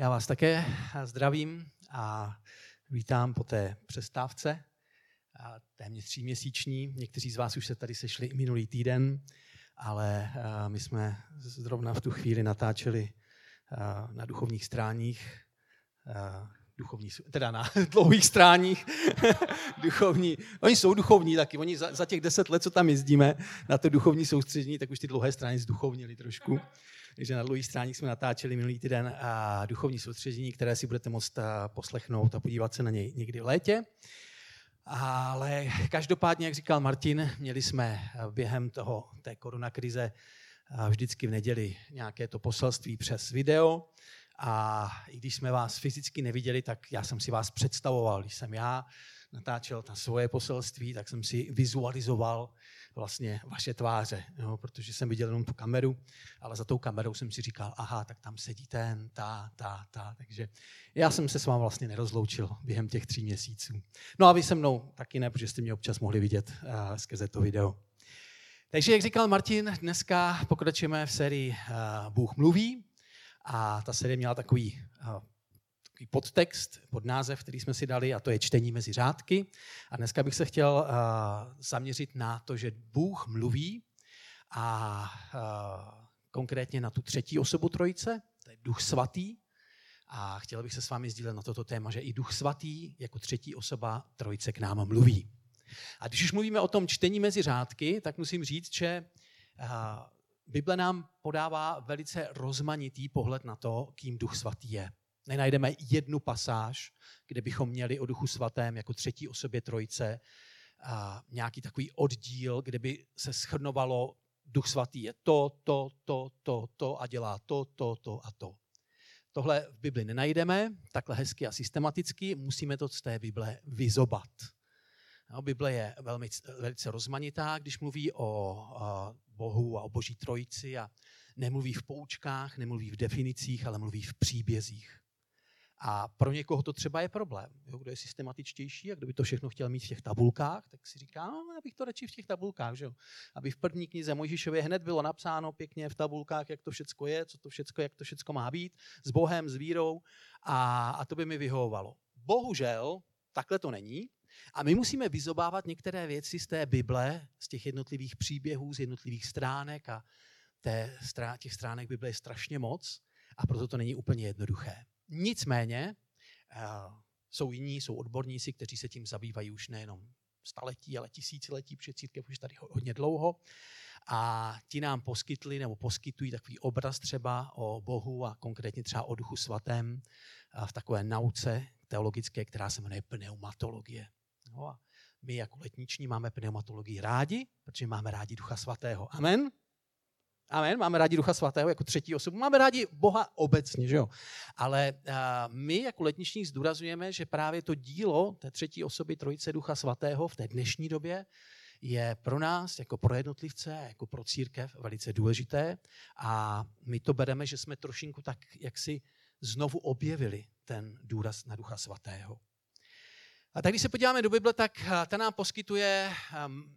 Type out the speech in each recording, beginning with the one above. Já vás také zdravím a vítám po té přestávce, téměř 3měsíční. Někteří z vás už se tady sešli i minulý týden, ale my jsme zrovna v tu chvíli natáčeli na duchovních stráních, na dlouhých stráních, duchovní. Oni jsou duchovní taky, oni za těch 10 let, co tam jezdíme, na to duchovní soustředění, tak už ty dlouhé stráně zduchovnili trošku. Takže na dlouhých stráních jsme natáčeli minulý týden a duchovní soustředění, které si budete moct poslechnout a podívat se na něj někdy v létě. Ale každopádně, jak říkal Martin, měli jsme během té koronakrize vždycky v neděli nějaké to poselství přes video. A i když jsme vás fyzicky neviděli, tak já jsem si vás představoval. Když jsem já natáčel ta svoje poselství, tak jsem si vizualizoval vlastně vaše tváře, jo, protože jsem viděl jenom tu kameru, ale za tou kamerou jsem si říkal, aha, tak tam sedí ten, ta. Takže já jsem se s vámi vlastně nerozloučil během těch 3 měsíců. No a vy se mnou taky ne, protože jste mě občas mohli vidět skrze to video. Takže jak říkal Martin, dneska pokračujeme v sérii Bůh mluví. A ta série měla takový podtext, podnázev, který jsme si dali, a to je čtení mezi řádky. A dneska bych se chtěl zaměřit na to, že Bůh mluví, a konkrétně na tu třetí osobu trojice, to je Duch Svatý. A chtěl bych se s vámi sdílet na toto téma, že i Duch Svatý jako třetí osoba trojice k nám mluví. A když už mluvíme o tom čtení mezi řádky, tak musím říct, že Bible nám podává velice rozmanitý pohled na to, kým Duch Svatý je. Nenajdeme jednu pasáž, kde bychom měli o Duchu Svatém jako třetí osobě trojice nějaký takový oddíl, kde by se shrnovalo, Duch Svatý je to a dělá to a to. Tohle v Bibli nenajdeme, takhle hezky a systematicky, musíme to z té Bible vyzobat. No, Bible je velice rozmanitá, když mluví o Bohu a o Boží trojici, a nemluví v poučkách, nemluví v definicích, ale mluví v příbězích. A pro někoho to třeba je problém, jo? Kdo je systematičtější a kdo by to všechno chtěl mít v těch tabulkách, tak si říká, no, já bych to radši v těch tabulkách, že jo? Aby v první knize Mojžíšově hned bylo napsáno pěkně v tabulkách, jak to všecko je, co to všecko, jak to všecko má být, s Bohem, s vírou, a to by mi vyhovovalo. Bohužel, takhle to není. A my musíme vyzobávat některé věci z té Bible, z těch jednotlivých příběhů, z jednotlivých stránek, a těch stránek Bible je strašně moc, a proto to není úplně jednoduché. Nicméně jsou jiní, jsou odborníci, kteří se tím zabývají už nejenom staletí, ale tisíciletí, protože církev už tady hodně dlouho, a ti nám poskytli nebo poskytují takový obraz třeba o Bohu a konkrétně třeba o Duchu Svatém v takové nauce teologické, která se jmenuje pneumatologie. No a my jako letniční máme pneumatologii rádi, protože máme rádi Ducha Svatého. Amen? Amen, máme rádi Ducha Svatého jako třetí osobu. Máme rádi Boha obecně, že jo? Ale my jako letniční zdůrazňujeme, že právě to dílo té třetí osoby trojice Ducha Svatého v té dnešní době je pro nás, jako pro jednotlivce, jako pro církev velice důležité, a my to bereme, že jsme trošinku tak jaksi znovu objevili ten důraz na Ducha Svatého. A tak když se podíváme do Bible, tak ta nám poskytuje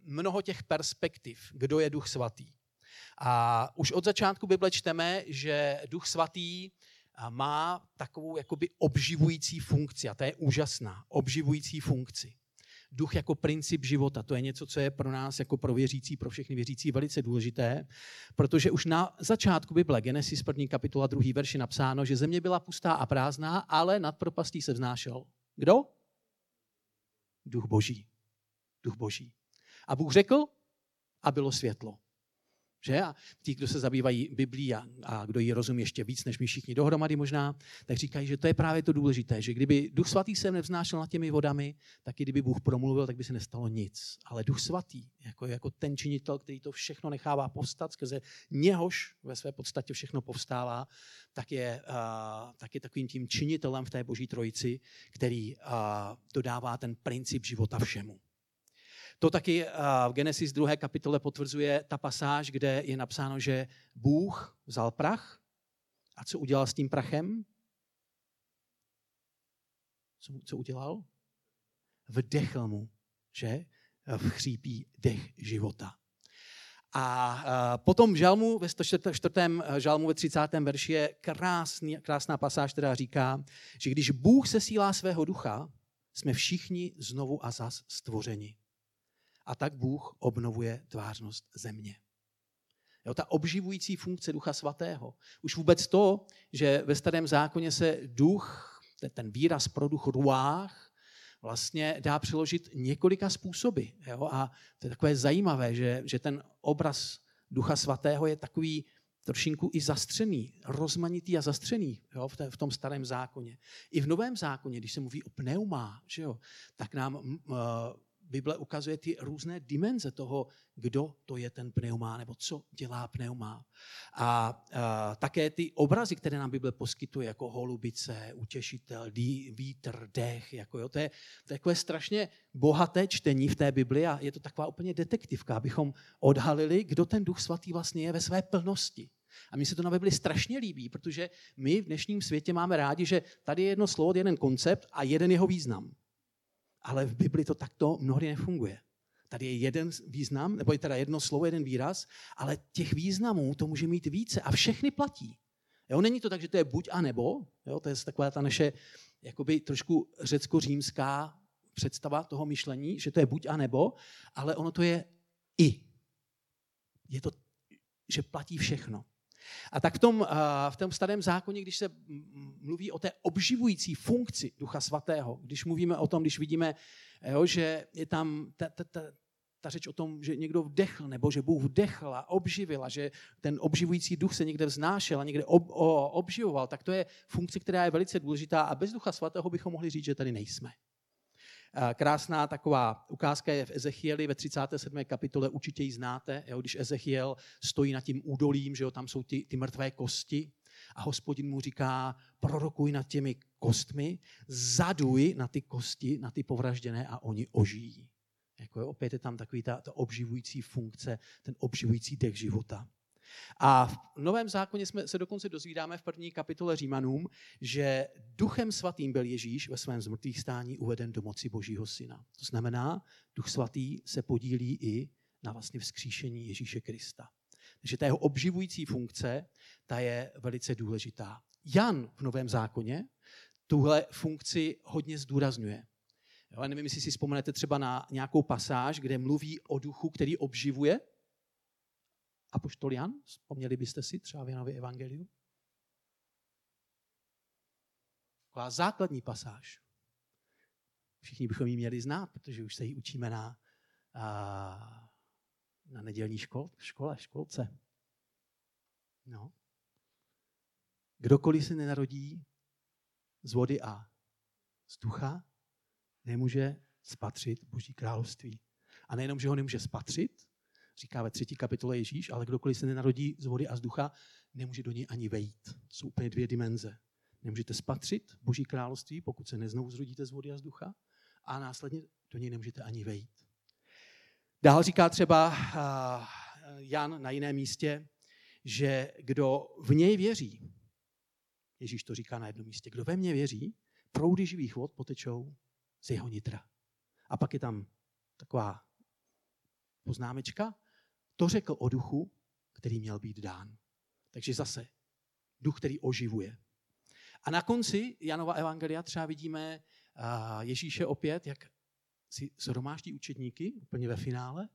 mnoho těch perspektiv, kdo je Duch Svatý. A už od začátku Bible čteme, že Duch Svatý má takovou jakoby obživující funkci, a ta je úžasná, obživující funkci. Duch jako princip života, to je něco, co je pro nás jako pro věřící, pro všechny věřící velice důležité, protože už na začátku Bible, Genesis 1. kapitola 2. verši napsáno, že země byla pustá a prázdná, ale nad propastí se vznášel. Kdo? Duch Boží. Duch Boží. A Bůh řekl, a bylo světlo. Že? A ti, kdo se zabývají Biblií a kdo ji rozumí ještě víc, než my všichni dohromady možná, tak říkají, že to je právě to důležité, že kdyby Duch Svatý se nevznášel nad těmi vodami, tak i kdyby Bůh promluvil, tak by se nestalo nic. Ale Duch Svatý, jako ten činitel, který to všechno nechává povstat, skrze něhož ve své podstatě všechno povstává, tak je takovým tím činitelem v té Boží trojici, který dodává ten princip života všemu. To taky v Genesis 2. kapitole potvrzuje ta pasáž, kde je napsáno, že Bůh vzal prach, a co udělal s tím prachem? Co udělal? Vdechl mu, že? Vchřípí dech života. A potom žalmu ve 104. žalmu ve 30. verši je krásná pasáž, která říká, že když Bůh sesílá svého ducha, jsme všichni znovu a zas stvořeni. A tak Bůh obnovuje tvářnost země. Jo, ta obživující funkce Ducha Svatého. Už vůbec to, že ve Starém zákoně se duch, ten výraz pro duch ruách, vlastně dá přeložit několika způsoby. Jo? A to je takové zajímavé, že ten obraz Ducha Svatého je takový trošinku i zastřený, rozmanitý a zastřený, jo? V tom Starém zákoně. I v Novém zákoně, když se mluví o pneuma, že jo? Tak nám Bible ukazuje ty různé dimenze toho, kdo to je ten pneuma, nebo co dělá pneuma. A také ty obrazy, které nám Bible poskytuje, jako holubice, utěšitel, vítr, dech. Jako jo, to je takové strašně bohaté čtení v té Bibli a je to taková úplně detektivka, abychom odhalili, kdo ten Duch Svatý vlastně je ve své plnosti. A mně se to na Bibli strašně líbí, protože my v dnešním světě máme rádi, že tady je jedno slovo, jeden koncept a jeden jeho význam. Ale v Bibli to takto mnohdy nefunguje. Tady je jeden význam, nebo je teda jedno slovo, jeden výraz, ale těch významů to může mít více a všechny platí. Jo, není to tak, že to je buď a nebo, jo, to je taková ta naše jakoby trošku řecko-římská představa toho myšlení, že to je buď a nebo, ale ono to je i. Je to, že platí všechno. A tak v tom Starém zákoně, když se mluví o té obživující funkci Ducha Svatého, když mluvíme o tom, když vidíme, jo, že je tam ta řeč o tom, že někdo vdechl, nebo že Bůh vdechl a obživil, a že ten obživující duch se někde vznášel a někde obživoval, tak to je funkce, která je velice důležitá a bez Ducha Svatého bychom mohli říct, že tady nejsme. Krásná taková ukázka je v Ezechieli ve 37. kapitole, určitě ji znáte, jo, když Ezechiel stojí nad tím údolím, že jo, tam jsou ty mrtvé kosti a Hospodin mu říká, prorokuj nad těmi kostmi, zaduj na ty kosti, na ty povražděné a oni ožijí. Jako jo, opět je tam takový ta obživující funkce, ten obživující dech života. A v Novém zákoně se dokonce dozvídáme v 1. kapitole Římanům, že Duchem Svatým byl Ježíš ve svém zmrtvých stání uveden do moci Božího Syna. To znamená, Duch Svatý se podílí i na vlastně vzkříšení Ježíše Krista. Takže ta jeho obživující funkce, ta je velice důležitá. Jan v Novém zákoně tuhle funkci hodně zdůrazňuje. Já nevím, jestli si vzpomenete třeba na nějakou pasáž, kde mluví o duchu, který obživuje, apoštol Jan, vzpomněli byste si třeba v Janově evangeliu? Taková základní pasáž. Všichni bychom ji měli znát, protože už se ji učíme na nedělní školce. No. Kdokoliv se nenarodí z vody a z ducha, nemůže spatřit Boží království. A nejenom, že ho nemůže spatřit, říká ve 3. kapitole Ježíš, ale kdokoliv se nenarodí z vody a z ducha, nemůže do něj ani vejít. Jsou úplně dvě dimenze. Nemůžete spatřit Boží království, pokud se neznovu zrodíte z vody a z ducha, a následně do něj nemůžete ani vejít. Dál říká třeba Jan na jiném místě, že kdo v něj věří, Ježíš to říká na jednom místě, kdo ve mně věří, proudy živých vod potečou z jeho nitra. A pak je tam taková poznámečka, to řekl o duchu, který měl být dán. Takže zase duch, který oživuje. A na konci Janova evangelia třeba vidíme Ježíše opět, jak si shromáždí učedníky úplně ve finále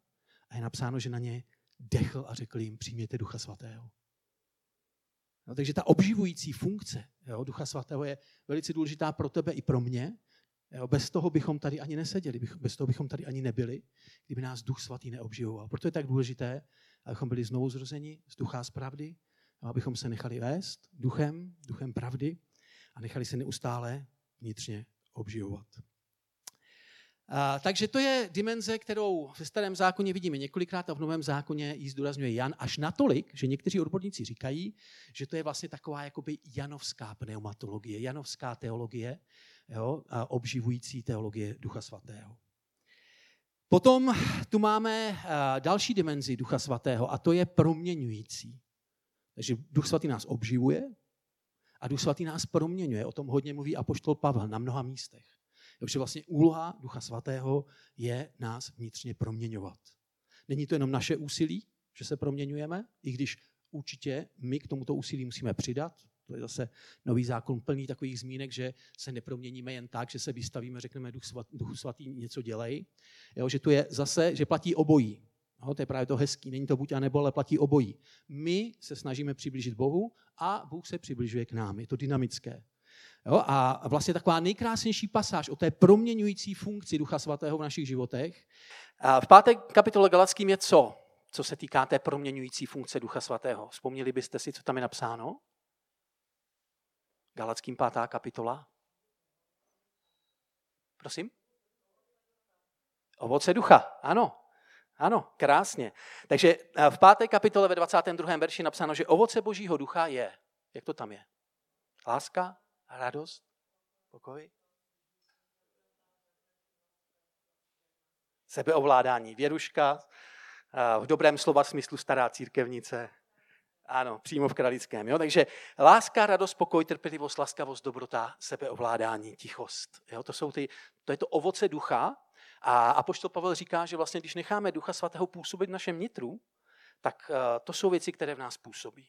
a je napsáno, že na ně dechl a řekl jim, přijměte Ducha Svatého. No, takže ta obživující funkce, jo, Ducha Svatého je velice důležitá pro tebe i pro mě. Bez toho bychom tady ani neseděli, bez toho bychom tady ani nebyli, kdyby nás Duch Svatý neobživoval. Proto je tak důležité, abychom byli znovu zrozeni z ducha z pravdy, abychom se nechali vést duchem pravdy a nechali se neustále vnitřně obživovat. Takže to je dimenze, kterou ve Starém zákoně vidíme několikrát a v Novém zákoně ji zdůrazňuje Jan až natolik, že někteří odborníci říkají, že to je vlastně taková jakoby janovská pneumatologie, janovská teologie, jo, a obživující teologie Ducha Svatého. Potom tu máme další dimenzi Ducha Svatého a to je proměňující. Takže Duch Svatý nás obživuje a Duch Svatý nás proměňuje. O tom hodně mluví apoštol Pavel na mnoha místech. Takže vlastně úloha Ducha Svatého je nás vnitřně proměňovat. Není to jenom naše úsilí, že se proměňujeme, i když určitě my k tomuto úsilí musíme přidat. To je zase nový zákon plný takových zmínek, že se neproměníme jen tak, že se vystavíme, řekneme Duchu svatý, něco dělej. Jo, že tu je zase, že platí obojí. No, to je právě to hezký, není to buď a nebo, ale platí obojí. My se snažíme přiblížit Bohu a Bůh se přibližuje k nám. Je to dynamické. Jo, a vlastně taková nejkrásnější pasáž o té proměňující funkci Ducha svatého v našich životech. A v 5. kapitole Galackým je co se týká té proměňující funkce Ducha svatého. Vzpomněli byste si, co tam je napsáno? Galackým 5. kapitola. Prosím? Ovoce ducha, ano. Ano, krásně. Takže v 5. kapitole ve 22. verši napsáno, že ovoce Božího ducha je, jak to tam je? Láska, radost, pokoj, sebeovládání, věruška, v dobrém slova smyslu stará církevnice. Ano, přímo v Kralickém. Jo? Takže láska, radost, pokoj, trpělivost, laskavost, dobrota, sebeovládání, tichost. Jo? To je to ovoce ducha. A apoštol Pavel říká, že vlastně, když necháme Ducha svatého působit v našem nitru, tak to jsou věci, které v nás působí.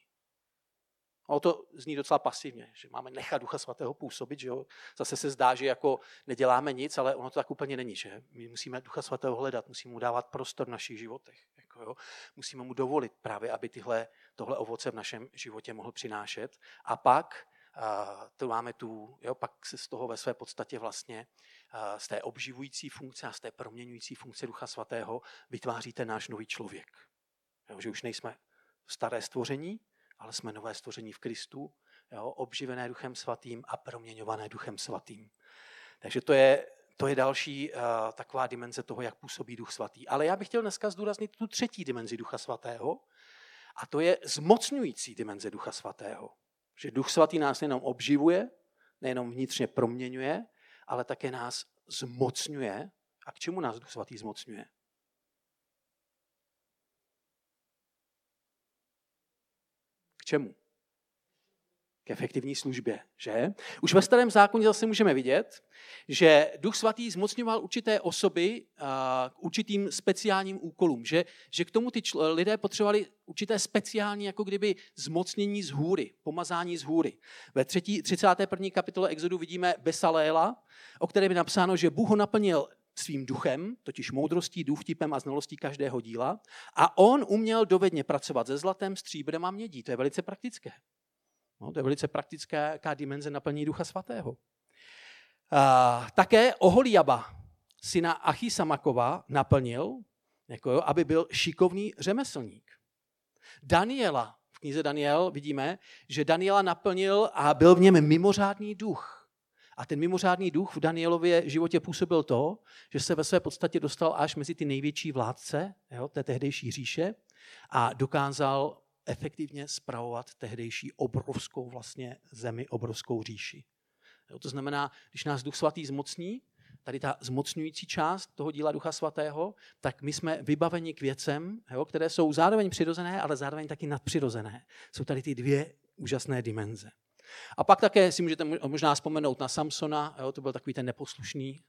O to zní docela pasivně, že máme nechat Ducha svatého působit, že jo? Zase se zdá, že jako neděláme nic, ale ono to tak úplně není, že? My musíme Ducha svatého hledat, musíme mu dávat prostor v našich životech, jako jo? Musíme mu dovolit právě, aby tohle ovoce v našem životě mohl přinášet. A pak pak se z toho ve své podstatě vlastně z té obživující funkce a z té proměňující funkce Ducha svatého vytváří ten náš nový člověk. Jo? Že už nejsme staré stvoření, ale jsme nové stvoření v Kristu, jo, obživené Duchem svatým a proměňované Duchem svatým. Takže to je další taková dimenze toho, jak působí Duch svatý. Ale já bych chtěl dneska zdůraznit tu 3. dimenzi Ducha svatého, a to je zmocňující dimenze Ducha svatého. Že Duch svatý nás nejenom obživuje, nejenom vnitřně proměňuje, ale také nás zmocňuje. A k čemu nás Duch svatý zmocňuje? Čemu? K efektivní službě, že? Už ve Starém zákoně zase můžeme vidět, že Duch svatý zmocňoval určité osoby k určitým speciálním úkolům, že k tomu ty lidé potřebovali určité speciální, jako kdyby zmocnění z hůry, pomazání z hůry. Ve 31. kapitole Exodu vidíme Besaléla, o kterém je napsáno, že Bůh ho naplnil svým duchem, totiž moudrostí, důvtipem a znalostí každého díla, a on uměl dovedně pracovat se zlatem, stříbrem a mědí. To je velice praktické. No, to je velice praktická dimenze naplnění Ducha svatého. Také Oholiaba, syna Achisamakova, naplnil, aby byl šikovný řemeslník. Daniela, v knize Daniel vidíme, že Daniela naplnil a byl v něm mimořádný duch. A ten mimořádný duch v Danielově životě působil to, že se ve své podstatě dostal až mezi ty největší vládce, jo, té tehdejší říše, a dokázal efektivně spravovat tehdejší obrovskou vlastně zemi, obrovskou říši. Jo, to znamená, když nás Duch svatý zmocní, tady ta zmocňující část toho díla Ducha svatého, tak my jsme vybaveni k věcem, jo, které jsou zároveň přirozené, ale zároveň taky nadpřirozené. Jsou tady ty dvě úžasné dimenze. A pak také si můžete možná vzpomenout na Samsona, jo, to byl takový ten neposlušný,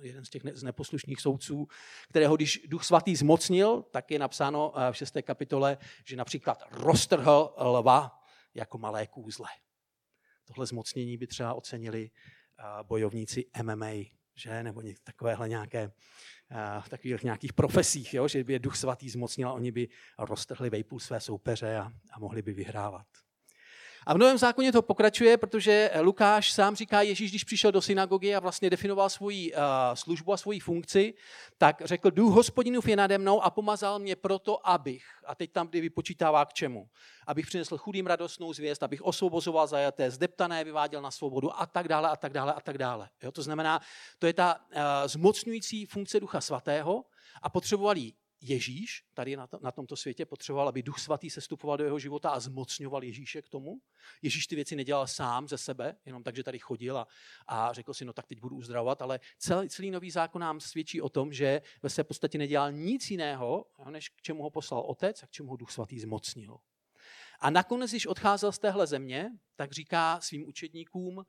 jeden z těch neposlušných soudců, kterého když Duch svatý zmocnil, tak je napsáno v 6. kapitole, že například roztrhl lva jako malé kůzle. Tohle zmocnění by třeba ocenili bojovníci MMA, že? Nebo takovéhle nějaké, v takových nějakých profesích, jo? Že by je Duch svatý zmocnil a oni by roztrhli vejpůl své soupeře a mohli by vyhrávat. A v Novém zákoně to pokračuje, protože Lukáš sám říká, Ježíš, když přišel do synagogy a vlastně definoval svoji službu a svoji funkci, tak řekl, Duch Hospodinův je nade mnou a pomazal mě proto, abych, a teď tam, kdy vypočítává k čemu, abych přinesl chudým radostnou zvěst, abych osvobozoval zajaté, zdeptané, vyváděl na svobodu a tak dále, a tak dále, a tak dále. Jo, to znamená, to je ta zmocňující funkce Ducha svatého a potřebovalý Ježíš tady na tomto světě potřeboval, aby Duch svatý sestupoval do jeho života a zmocňoval Ježíše k tomu. Ježíš ty věci nedělal sám ze sebe, jenom tak, že tady chodil a řekl si, no tak teď budu uzdravovat, ale celý nový zákon nám svědčí o tom, že ve své podstatě nedělal nic jiného, než k čemu ho poslal Otec a k čemu ho Duch svatý zmocnil. A nakonec, když odcházel z téhle země, tak říká svým učedníkům,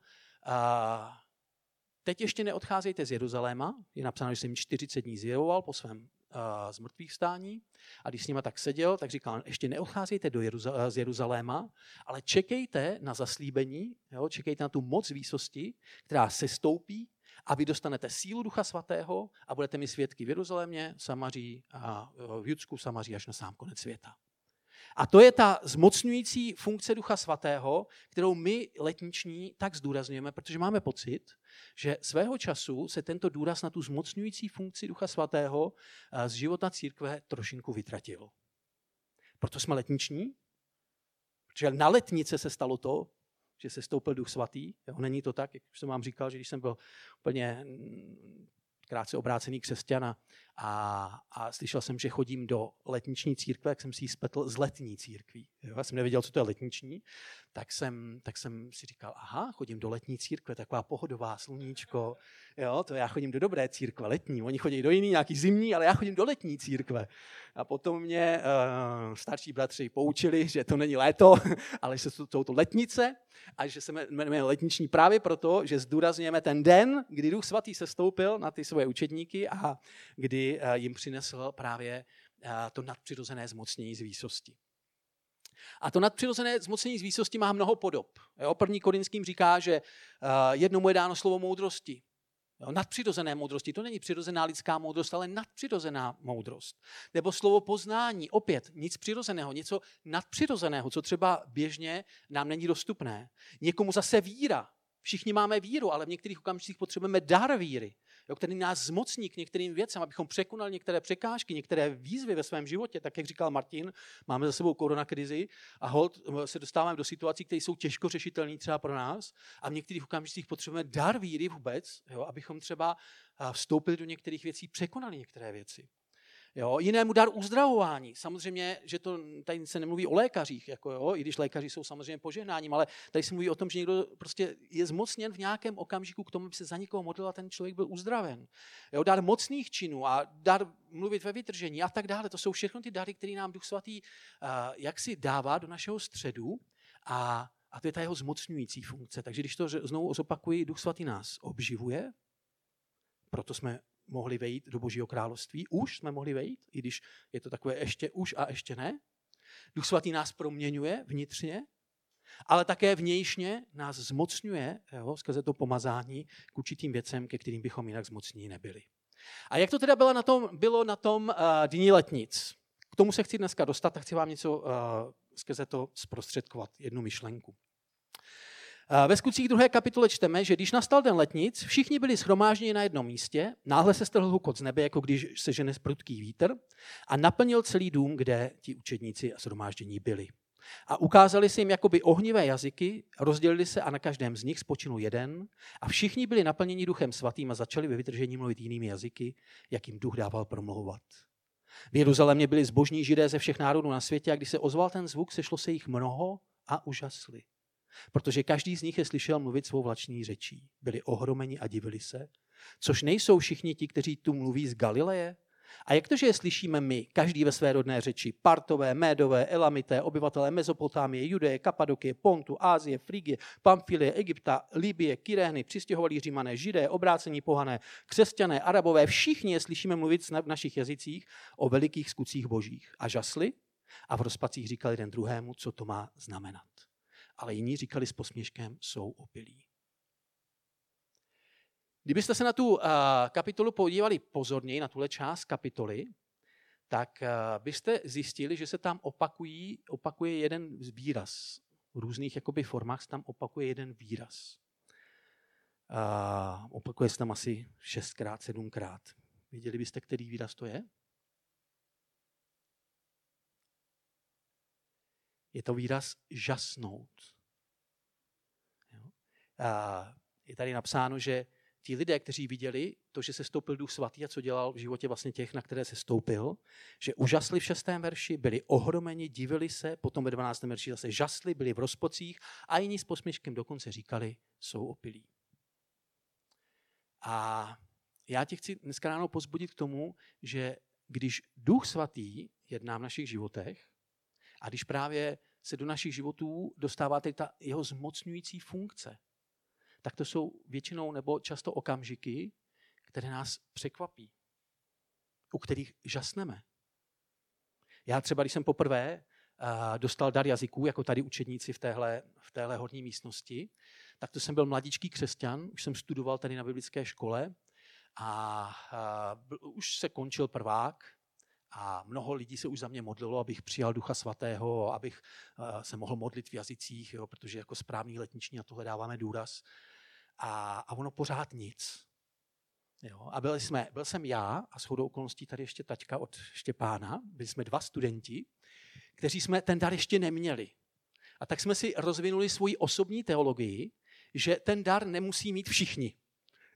Teď ještě neodcházejte z Jeruzaléma, je napsáno, že jsem 40 dní zjevoval po svém zmrtvých stání a když s nima tak seděl, tak říkal, ještě neodcházejte z Jeruzaléma, ale čekejte na zaslíbení, jo, čekejte na tu moc výsosti, která sestoupí a vy dostanete sílu Ducha Svatého a budete mi svědky v Jeruzalémě, Samaří a v Judsku, Samaří až na sám konec světa. A to je ta zmocňující funkce Ducha Svatého, kterou my letniční tak zdůrazňujeme, protože máme pocit, že svého času se tento důraz na tu zmocňující funkci Ducha Svatého z života církve trošinku vytratil. Proto jsme letniční, protože na letnice se stalo to, že se stoupil Duch Svatý. Není to tak, jak jsem vám říkal, že když jsem byl úplně krátce obrácený křesťana a slyšel jsem, že chodím do letniční církve, tak jsem si ji spletl z letní církví. Já jsem nevěděl, co to je letniční, tak jsem si říkal, aha, chodím do letní církve, taková pohodová, sluníčko, jo, to já chodím do dobré církve, letní, oni chodí do jiný, nějaký zimní, ale já chodím do letní církve. A potom mě starší bratři poučili, že to není léto, ale že jsou to letnice a že se jmenuje letniční právě proto, že zdůrazňujeme ten den, kdy Duch Svatý sestoupil na ty svoje učedníky a kdy jim přinesl právě to nadpřirozené zmocnění z výsosti. A to nadpřirozené zmocnění z výsosti má mnoho podob. Jo, první Korinským říká, že jednomu je dáno slovo moudrosti. Jo, nadpřirozené moudrosti, to není přirozená lidská moudrost, ale nadpřirozená moudrost. Nebo slovo poznání, opět nic přirozeného, něco nadpřirozeného, co třeba běžně nám není dostupné. Někomu zase víra. Všichni máme víru, ale v některých okamžicích potřebujeme dar víry, jo, který nás zmocní k některým věcem, abychom překonali některé překážky, některé výzvy ve svém životě. Tak, jak říkal Martin, máme za sebou koronakrizi a holt se dostáváme do situací, které jsou těžko řešitelné třeba pro nás a v některých okamžicích potřebujeme dar víry vůbec, jo, abychom třeba vstoupili do některých věcí, překonali některé věci. Jo, jinému dar uzdravování. Samozřejmě, že to tady se nemluví o lékařích, jako jo, i když lékaři jsou samozřejmě požehnáním, ale tady se mluví o tom, že někdo prostě je zmocněn v nějakém okamžiku k tomu, aby se za někoho modlil a ten člověk byl uzdraven. Jo, dar mocných činů a dar mluvit ve vytržení a tak dále. To jsou všechno ty dary, které nám Duch Svatý jaksi dává do našeho středu a to je ta jeho zmocňující funkce. Takže když to znovu zopakuji, Duch Svatý nás obživuje, proto jsme mohli vejít do Božího království. Už jsme mohli vejít, i když je to takové ještě už a ještě ne. Duch Svatý nás proměňuje vnitřně, ale také vnějšně nás zmocňuje, jo, skrze to pomazání k určitým věcem, ke kterým bychom jinak zmocnění nebyli. A jak to teda bylo na tom dní letnic? K tomu se chci dneska dostat a chci vám něco skrze to zprostředkovat, jednu myšlenku. Ve Skutcích 2. kapitole čteme, že když nastal den letnic, všichni byli shromážděni na jednom místě, náhle se strhl hukot z nebe, jako když se žene prudký vítr, a naplnil celý dům, kde ti učedníci a shromáždění byli. A ukázali se jim jakoby ohnivé jazyky, rozdělili se a na každém z nich spočinul jeden, a všichni byli naplněni Duchem Svatým a začali ve vytržení mluvit jinými jazyky, jak jim Duch dával promlouvat. V Jeruzalémě byli zbožní Židé ze všech národů na světě, a když se ozval ten zvuk, sešlo se jich mnoho a užasli. Protože každý z nich je slyšel mluvit svou vlační řečí. Byli ohromeni a divili se, což nejsou všichni ti, kteří tu mluví z Galileje. A jak to, že je slyšíme my, každý ve své rodné řeči, Partové, Médové, Elamité, obyvatelé Mezopotámie, Judeje, Kapadokie, Pontu, Ázie, Frigie, Pamfilie, Egypta, Libie, Kyrény, přistěhovalí Římané, Židé, obrácení pohané, křesťané, Arabové, všichni je slyšíme mluvit v našich jazycích o velikých skutcích božích. A žasli a v rozpacích říkali jeden druhému, co to má znamenat. Ale jiní říkali s posměškem, jsou opilí. Kdybyste se na tu kapitolu podívali pozorněji, na tuhle část kapitoly, tak byste zjistili, že se tam opakuje jeden výraz. V různých jakoby formách se tam opakuje jeden výraz. Opakuje se tam asi 6x, 7x. Viděli byste, který výraz to je? Je to výraz žasnout. Je tady napsáno, že ti lidé, kteří viděli to, že se stoupil Duch Svatý a co dělal v životě vlastně těch, na které se stoupil, že užasli v 6. verši, byli ohromeni, divili se, potom ve 12. verši zase žasli, byli v rozpocích a jiní s posměškem dokonce říkali, jsou opilí. A já tě chci dneska ráno pozbudit k tomu, že když Duch Svatý jedná v našich životech, a když právě se do našich životů dostává ta jeho zmocňující funkce, tak to jsou většinou nebo často okamžiky, které nás překvapí, u kterých žasneme. Já třeba, když jsem poprvé dostal dar jazyků, jako tady učedníci v téhle horní místnosti, tak to jsem byl mladíčký křesťan, už jsem studoval tady na biblické škole a už se končil prvák a mnoho lidí se už za mě modlilo, abych přijal Ducha Svatého, abych se mohl modlit v jazycích, jo, protože jako správný letniční na tohle dáváme důraz. A ono pořád nic. Jo, a byl jsem já a shodou okolností tady ještě taťka od Štěpána, byli jsme dva studenti, kteří jsme ten dar ještě neměli. A tak jsme si rozvinuli svoji osobní teologii, že ten dar nemusí mít všichni.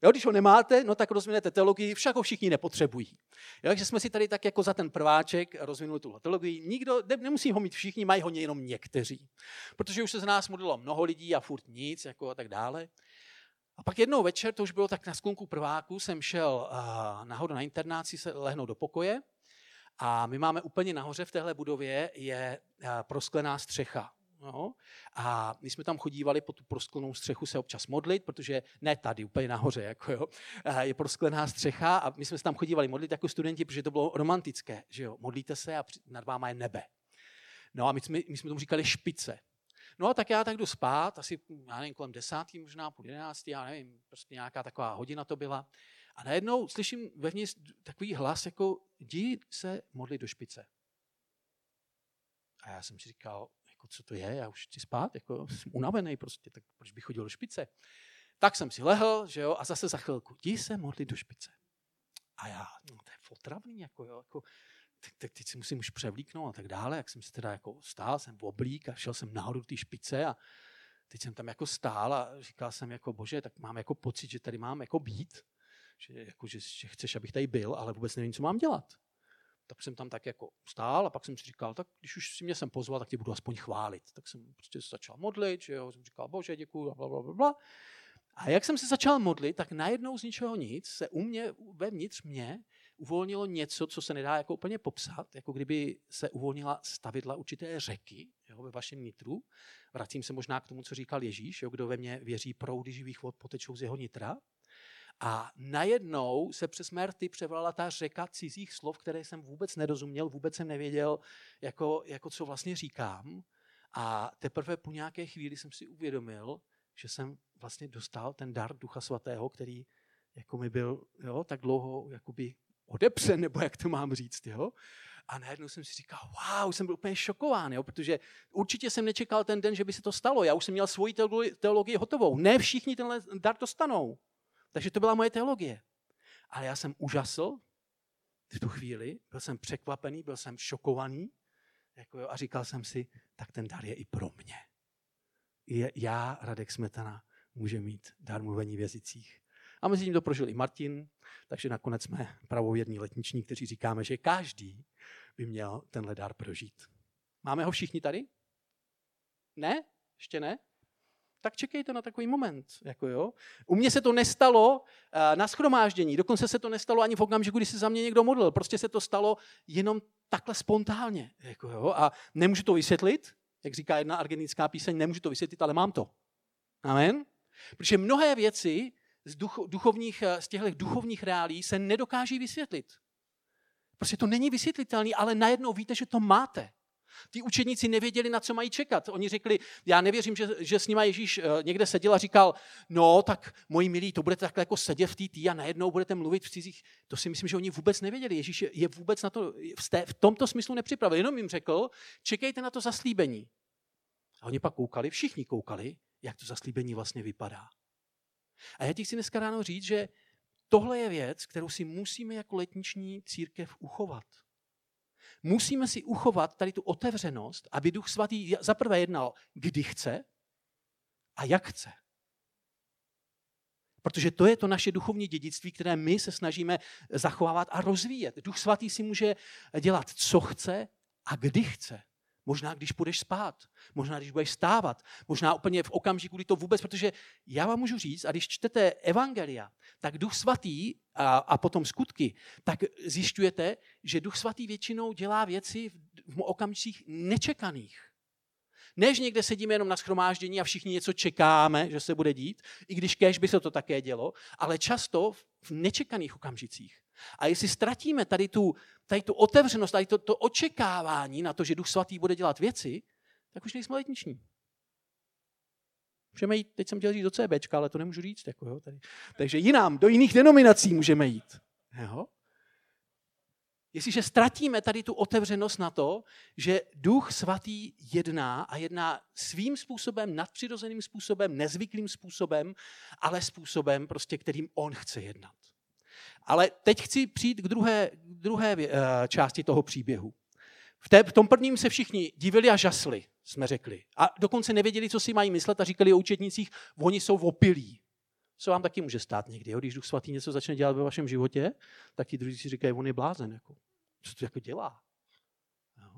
Jo, když ho nemáte, no tak rozvinete teologii, však ho všichni nepotřebují. Jo, takže jsme si tady tak jako za ten prváček rozvinuli tuhle teologii. Nikdo, nemusí ho mít všichni, mají ho jenom někteří. Protože už se z nás modlilo mnoho lidí a furt nic jako a tak dále. A pak jednou večer, to už bylo tak na sklonku prváku, jsem šel nahoru na internát si se lehnout do pokoje a my máme úplně nahoře v téhle budově je prosklená střecha. No. A my jsme tam chodívali po tu prosklenou střechu se občas modlit, protože ne tady, úplně nahoře, jako jo, je prosklená střecha a my jsme se tam chodívali modlit jako studenti, protože to bylo romantické, že jo, modlíte se a nad váma je nebe. No a my jsme tomu říkali špice. No a tak já tak jdu spát, asi, já nevím, kolem 10, možná půl 11, já nevím, prostě nějaká taková hodina to byla. A najednou slyším vevnitř takový hlas, jako jdi se modlit do špice. A já jsem si říkal, jako co to je, já už chci spát, jako jsem unavený prostě, tak proč bych chodil do špice? Tak jsem si lehl, že jo, a zase za chvilku, jdi se modlit do špice. A já, no to je otravný, jako jo, jako... Tak teď si musím už převlíknout a tak dále, jak jsem se teda jako stál, jsem v oblík a šel jsem nahoru do té špice a teď jsem tam jako stál a říkal jsem jako bože, tak mám jako pocit, že tady mám jako být, že chceš, abych tady byl, ale vůbec nevím, co mám dělat. Tak jsem tam tak jako stál a pak jsem si říkal, tak když už si mě sem pozval, tak tě budu aspoň chválit. Tak jsem prostě začal modlit, že jo, jsem říkal bože, děkuju a blablabla. A jak jsem se začal modlit, tak najednou z ničeho nic se u mě, vevnitř mě uvolnilo něco, co se nedá jako úplně popsat, jako kdyby se uvolnila stavidla určité řeky, jo, ve vašem nitru. Vracím se možná k tomu, co říkal Ježíš, jo, kdo ve mně věří, proudy živých vod potečou z jeho nitra. A najednou se přes mé rty převalila ta řeka cizích slov, které jsem vůbec nerozuměl, vůbec jsem nevěděl, jako co vlastně říkám. A teprve po nějaké chvíli jsem si uvědomil, že jsem vlastně dostal ten dar Ducha Svatého, který jako mi byl, jo, tak dlouho jakoby odepřen, nebo jak to mám říct, jo? A najednou jsem si říkal, wow, jsem byl úplně šokován, jo? Protože určitě jsem nečekal ten den, že by se to stalo. Já už jsem měl svoji teologii hotovou. Ne všichni tenhle dar dostanou. Takže to byla moje teologie. Ale já jsem úžasl v tu chvíli, byl jsem překvapený, byl jsem šokovaný, jako jo, a říkal jsem si, tak ten dar je i pro mě. Já, Radek Smetana, může mít dar mluvení v jazycích. A mezi tím to prožil i Martin, takže nakonec jsme pravověrní letniční, kteří říkáme, že každý by měl tenhle dar prožít. Máme ho všichni tady? Ne? Ještě ne? Tak čekejte na takový moment. Jako jo. U mě se to nestalo na shromáždění, dokonce se to nestalo ani v okamžiku, když se za mě někdo modlil. Prostě se to stalo jenom takhle spontánně. Jako jo. A nemůžu to vysvětlit, jak říká jedna argentinská píseň, nemůžu to vysvětlit, ale mám to. Amen? Protože mnohé věci z těchto duchovních reálí se nedokáží vysvětlit. Prostě to není vysvětlitelný, ale najednou víte, že to máte. Ty učedníci nevěděli, na co mají čekat. Oni řekli, já nevěřím, že s nima Ježíš někde seděl a říkal, no tak moji milí, to budete takhle jako sedět v té a najednou budete mluvit v cizích. To si myslím, že oni vůbec nevěděli. Ježíš je vůbec na to v tomto smyslu nepřipravil. Jenom jim řekl, čekejte na to zaslíbení. A oni pak koukali, všichni koukali, jak to zaslíbení vlastně vypadá. A já ti chci dneska ráno říct, že tohle je věc, kterou si musíme jako letniční církev uchovat. Musíme si uchovat tady tu otevřenost, aby Duch Svatý zaprvé jednal, kdy chce a jak chce. Protože to je to naše duchovní dědictví, které my se snažíme zachovávat a rozvíjet. Duch Svatý si může dělat, co chce a kdy chce. Možná, když půjdeš spát, možná, když budeš stávat, možná úplně v okamžiku, kdy to vůbec, protože já vám můžu říct, a když čtete evangelia, tak Duch Svatý a potom skutky, tak zjišťujete, že Duch Svatý většinou dělá věci v okamžicích nečekaných. než někde sedíme jenom na shromáždění a všichni něco čekáme, že se bude dít, i když kéž by se to také dělo, ale často v nečekaných okamžicích. A jestli ztratíme tady tu otevřenost, tady to očekávání na to, že Duch Svatý bude dělat věci, tak už nejsme letniční. Můžeme jít, teď jsem chtěl říct do CBčka, ale to nemůžu říct. Jako jo, tady. Takže jinam, do jiných denominací můžeme jít. Jo? Jestliže ztratíme tady tu otevřenost na to, že Duch Svatý jedná a jedná svým způsobem, nadpřirozeným způsobem, nezvyklým způsobem, ale způsobem, prostě, kterým on chce jednat. Ale teď chci přijít k druhé části toho příběhu. V tom prvním se všichni divili a žasli, jsme řekli. A dokonce nevěděli, co si mají myslet a říkali o učednicích, oni jsou opilí. Co vám taky může stát někdy, jo? Když Duch Svatý něco začne dělat ve vašem životě, tak ti druzí si říkají, on je blázen. Jako. Co to jako dělá? Jo?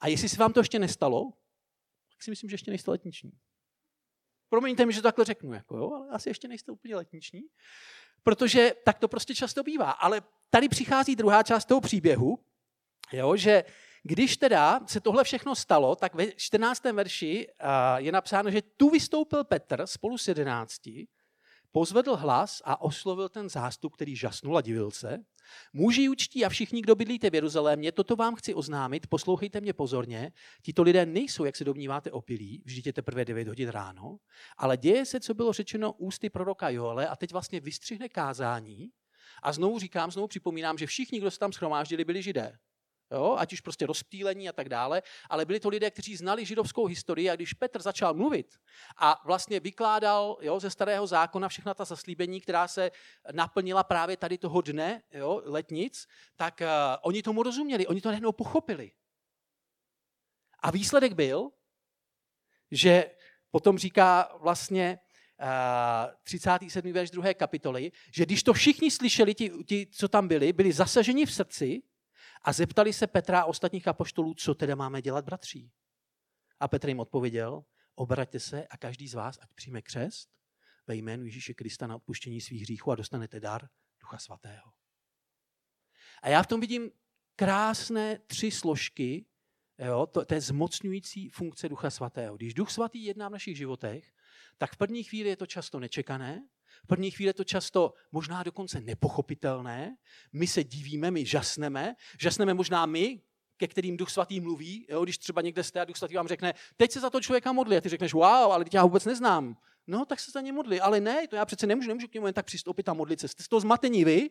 A jestli se vám to ještě nestalo, tak si myslím, že ještě nejste letniční. Promiňte mi, že to takhle řeknu, jako, jo? Ale asi ještě nejste úplně letniční, protože tak to prostě často bývá. Ale tady přichází druhá část toho příběhu, jo? Že když teda se tohle všechno stalo, tak ve 14. verši je napsáno, že tu vystoupil Petr spolu s 11, pozvedl hlas a oslovil ten zástup, který žasnul a divil se. Muži jučtí a všichni, kdo bydlíte v Jeruzalémě, toto vám chci oznámit, poslouchejte mě pozorně. Tito lidé nejsou, jak se domníváte, opilí, vždyť je teprve 9 hodin ráno, ale děje se, co bylo řečeno ústy proroka Joele a teď vlastně vystřihne kázání a znovu připomínám, že všichni, kdo se tam shromáždili, byli Židé. Jo, ať už prostě rozptýlení a tak dále, ale byli to lidé, kteří znali židovskou historii a když Petr začal mluvit a vlastně vykládal ze starého zákona všechna ta zaslíbení, která se naplnila právě tady toho dne, letnic, tak oni tomu rozuměli, oni to najednou pochopili. A výsledek byl, že potom říká vlastně 37. verš 2. kapitoly, že když to všichni slyšeli, ti co tam byli zasaženi v srdci, a zeptali se Petra a ostatních apoštolů, co teda máme dělat, bratří. A Petr jim odpověděl, obraťte se a každý z vás, ať přijme křest ve jménu Ježíše Krista na odpuštění svých hříchů a dostanete dar Ducha Svatého. A já v tom vidím krásné 3 složky té zmocňující funkce Ducha Svatého. Když Duch Svatý jedná v našich životech, tak v první chvíli je to často nečekané, v první chvíli je to často možná dokonce nepochopitelné. My se divíme, my žasneme. Žasneme možná my, ke kterým Duch Svatý mluví. Jo? Když třeba někde jste a Duch Svatý vám řekne, teď se za to člověka modli. A ty řekneš, wow, ale teď já vůbec neznám. No, tak se za ně modli. Ale ne, to já přece nemůžu k němu jen tak přistoupit a modlit se. Jste z toho zmatení vy.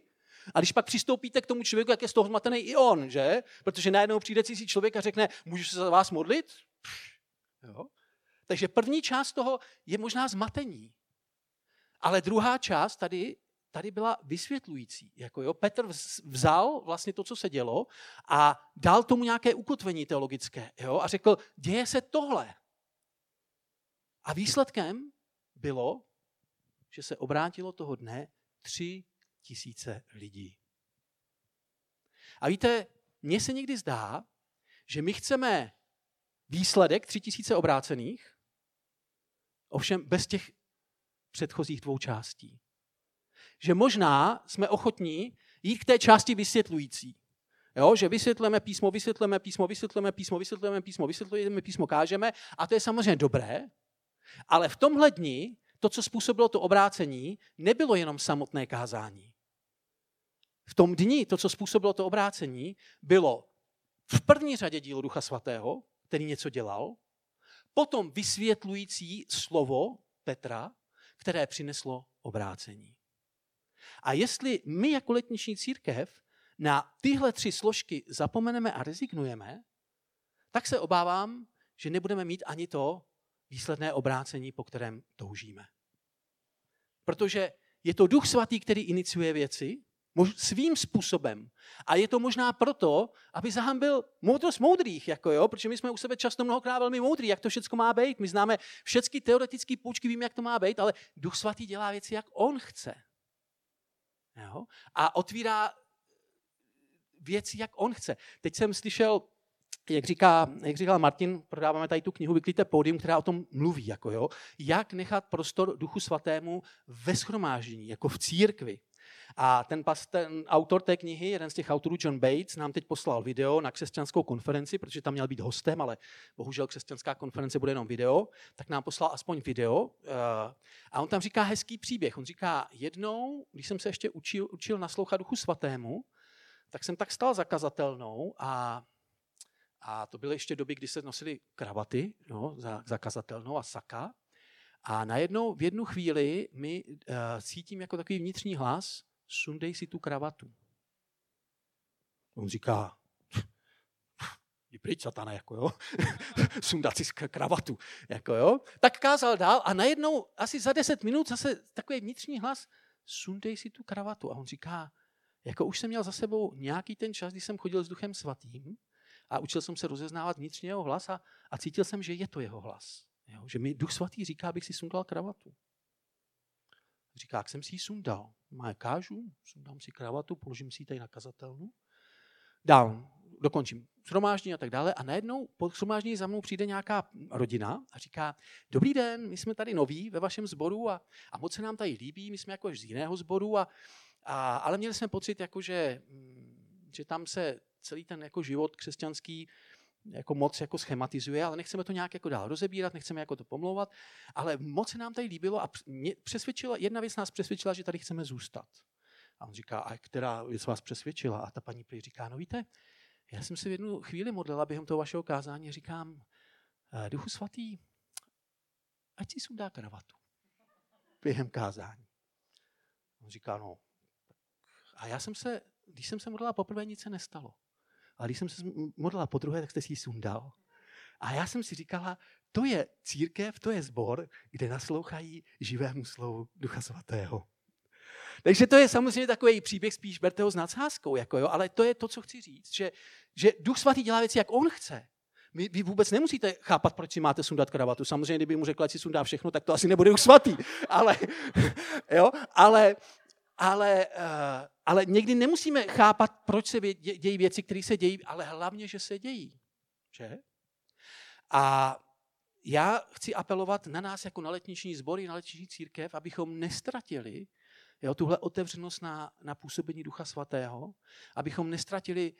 A když pak přistoupíte k tomu člověku, jak je z toho zmatený i on, že? Protože najednou přijde cizí člověk a řekne, můžu se za vás modlit? Jo? Takže první část toho je možná zmatení. Ale druhá část tady byla vysvětlující. Jako jo, Petr vzal vlastně to, co se dělo a dal tomu nějaké ukotvení teologické. Jo, a řekl, děje se tohle. A výsledkem bylo, že se obrátilo toho dne 3 000 lidí. A víte, mně se někdy zdá, že my chceme výsledek 3 000 obrácených, ovšem bez těch předchozích 2 částí. Že možná jsme ochotní jít k té části vysvětlující. Jo? Že vysvětlujeme písmo, kážeme a to je samozřejmě dobré, ale v tomhle dni to, co způsobilo to obrácení, nebylo jenom samotné kázání. V tom dni to, co způsobilo to obrácení, bylo v první řadě dílo Ducha Svatého, který něco dělal, potom vysvětlující slovo Petra, které přineslo obrácení. A jestli my jako letniční církev na tyhle 3 složky zapomeneme a rezignujeme, tak se obávám, že nebudeme mít ani to výsledné obrácení, po kterém toužíme. Protože je to Duch Svatý, který iniciuje věci svým způsobem. A je to možná proto, aby zahambil moudrost moudrých, jako jo, protože my jsme u sebe často mnohokrát velmi moudrý, jak to všechno má být. My známe všechny teoretické poučky, víme, jak to má být, ale Duch Svatý dělá věci, jak on chce. Jo? A otvírá věci, jak on chce. Teď jsem slyšel, jak říkal Martin, prodáváme tady tu knihu Vyklíte pódium, která o tom mluví, jako jo, jak nechat prostor Duchu Svatému ve shromáždění, jako v církvi. A ten autor té knihy, jeden z těch autorů, John Bates, nám teď poslal video na křesťanskou konferenci, protože tam měl být hostem, ale bohužel křesťanská konference bude jenom video, tak nám poslal aspoň video. A on tam říká hezký příběh. On říká, jednou, když jsem se ještě učil naslouchat Duchu Svatému, tak jsem tak stal za kazatelnou a to byly ještě doby, kdy se nosily kravaty za kazatelnou a saka. A najednou v jednu chvíli mi cítím jako takový vnitřní hlas, sundej si tu kravatu. On říká, jdi pryč, satana, jako jo, sundat si kravatu, jako jo. Tak kázal dál a najednou asi za 10 minut zase takový vnitřní hlas, sundej si tu kravatu. A on říká, jako už jsem měl za sebou nějaký ten čas, kdy jsem chodil s Duchem Svatým a učil jsem se rozeznávat vnitřně jeho hlas a cítil jsem, že je to jeho hlas. Jo, že mi Duch Svatý říká, abych si sundal kravatu. Říká, jak jsem si ji sundal. Má kážu, sundám si kravatu, položím si ji tady na kazatelnu. Dál, dokončím shromáždění a tak dále. A najednou po shromáždění za mnou přijde nějaká rodina a říká, dobrý den, my jsme tady noví ve vašem sboru a moc se nám tady líbí, my jsme jako z jiného sboru, ale měli jsme pocit, jako, že tam se celý ten jako život křesťanský jako moc jako schematizuje, ale nechceme to nějak jako dál rozebírat, nechceme jako to pomlouvat, ale moc se nám tady líbilo a jedna věc nás přesvědčila, že tady chceme zůstat. A on říká, a která věc vás přesvědčila? A ta paní říká, no víte, já jsem se v jednu chvíli modlila během toho vašeho kázání, říkám, Duchu Svatý, ať si sundá kravatu během kázání. On říká, no, a když jsem se modlila poprvé, nic se nestalo. A když jsem se modlila podruhé, tak jste si ji sundal. A já jsem si říkala, to je církev, to je sbor, kde naslouchají živému slovu Ducha Svatého. Takže to je samozřejmě takový příběh, spíš berte ho s nadsázkou, jako jo, ale to je to, co chci říct, že Duch Svatý dělá věci, jak on chce. Vy vůbec nemusíte chápat, proč si máte sundat kravatu. Samozřejmě, kdyby mu řekla, že si sundá všechno, tak to asi nebude Duch Svatý. Ale někdy nemusíme chápat, proč se dějí věci, které se dějí, ale hlavně, že se dějí. Že? A já chci apelovat na nás jako na letniční sbory, na letniční církev, abychom neztratili tuhle otevřenost na působení Ducha Svatého, abychom neztratili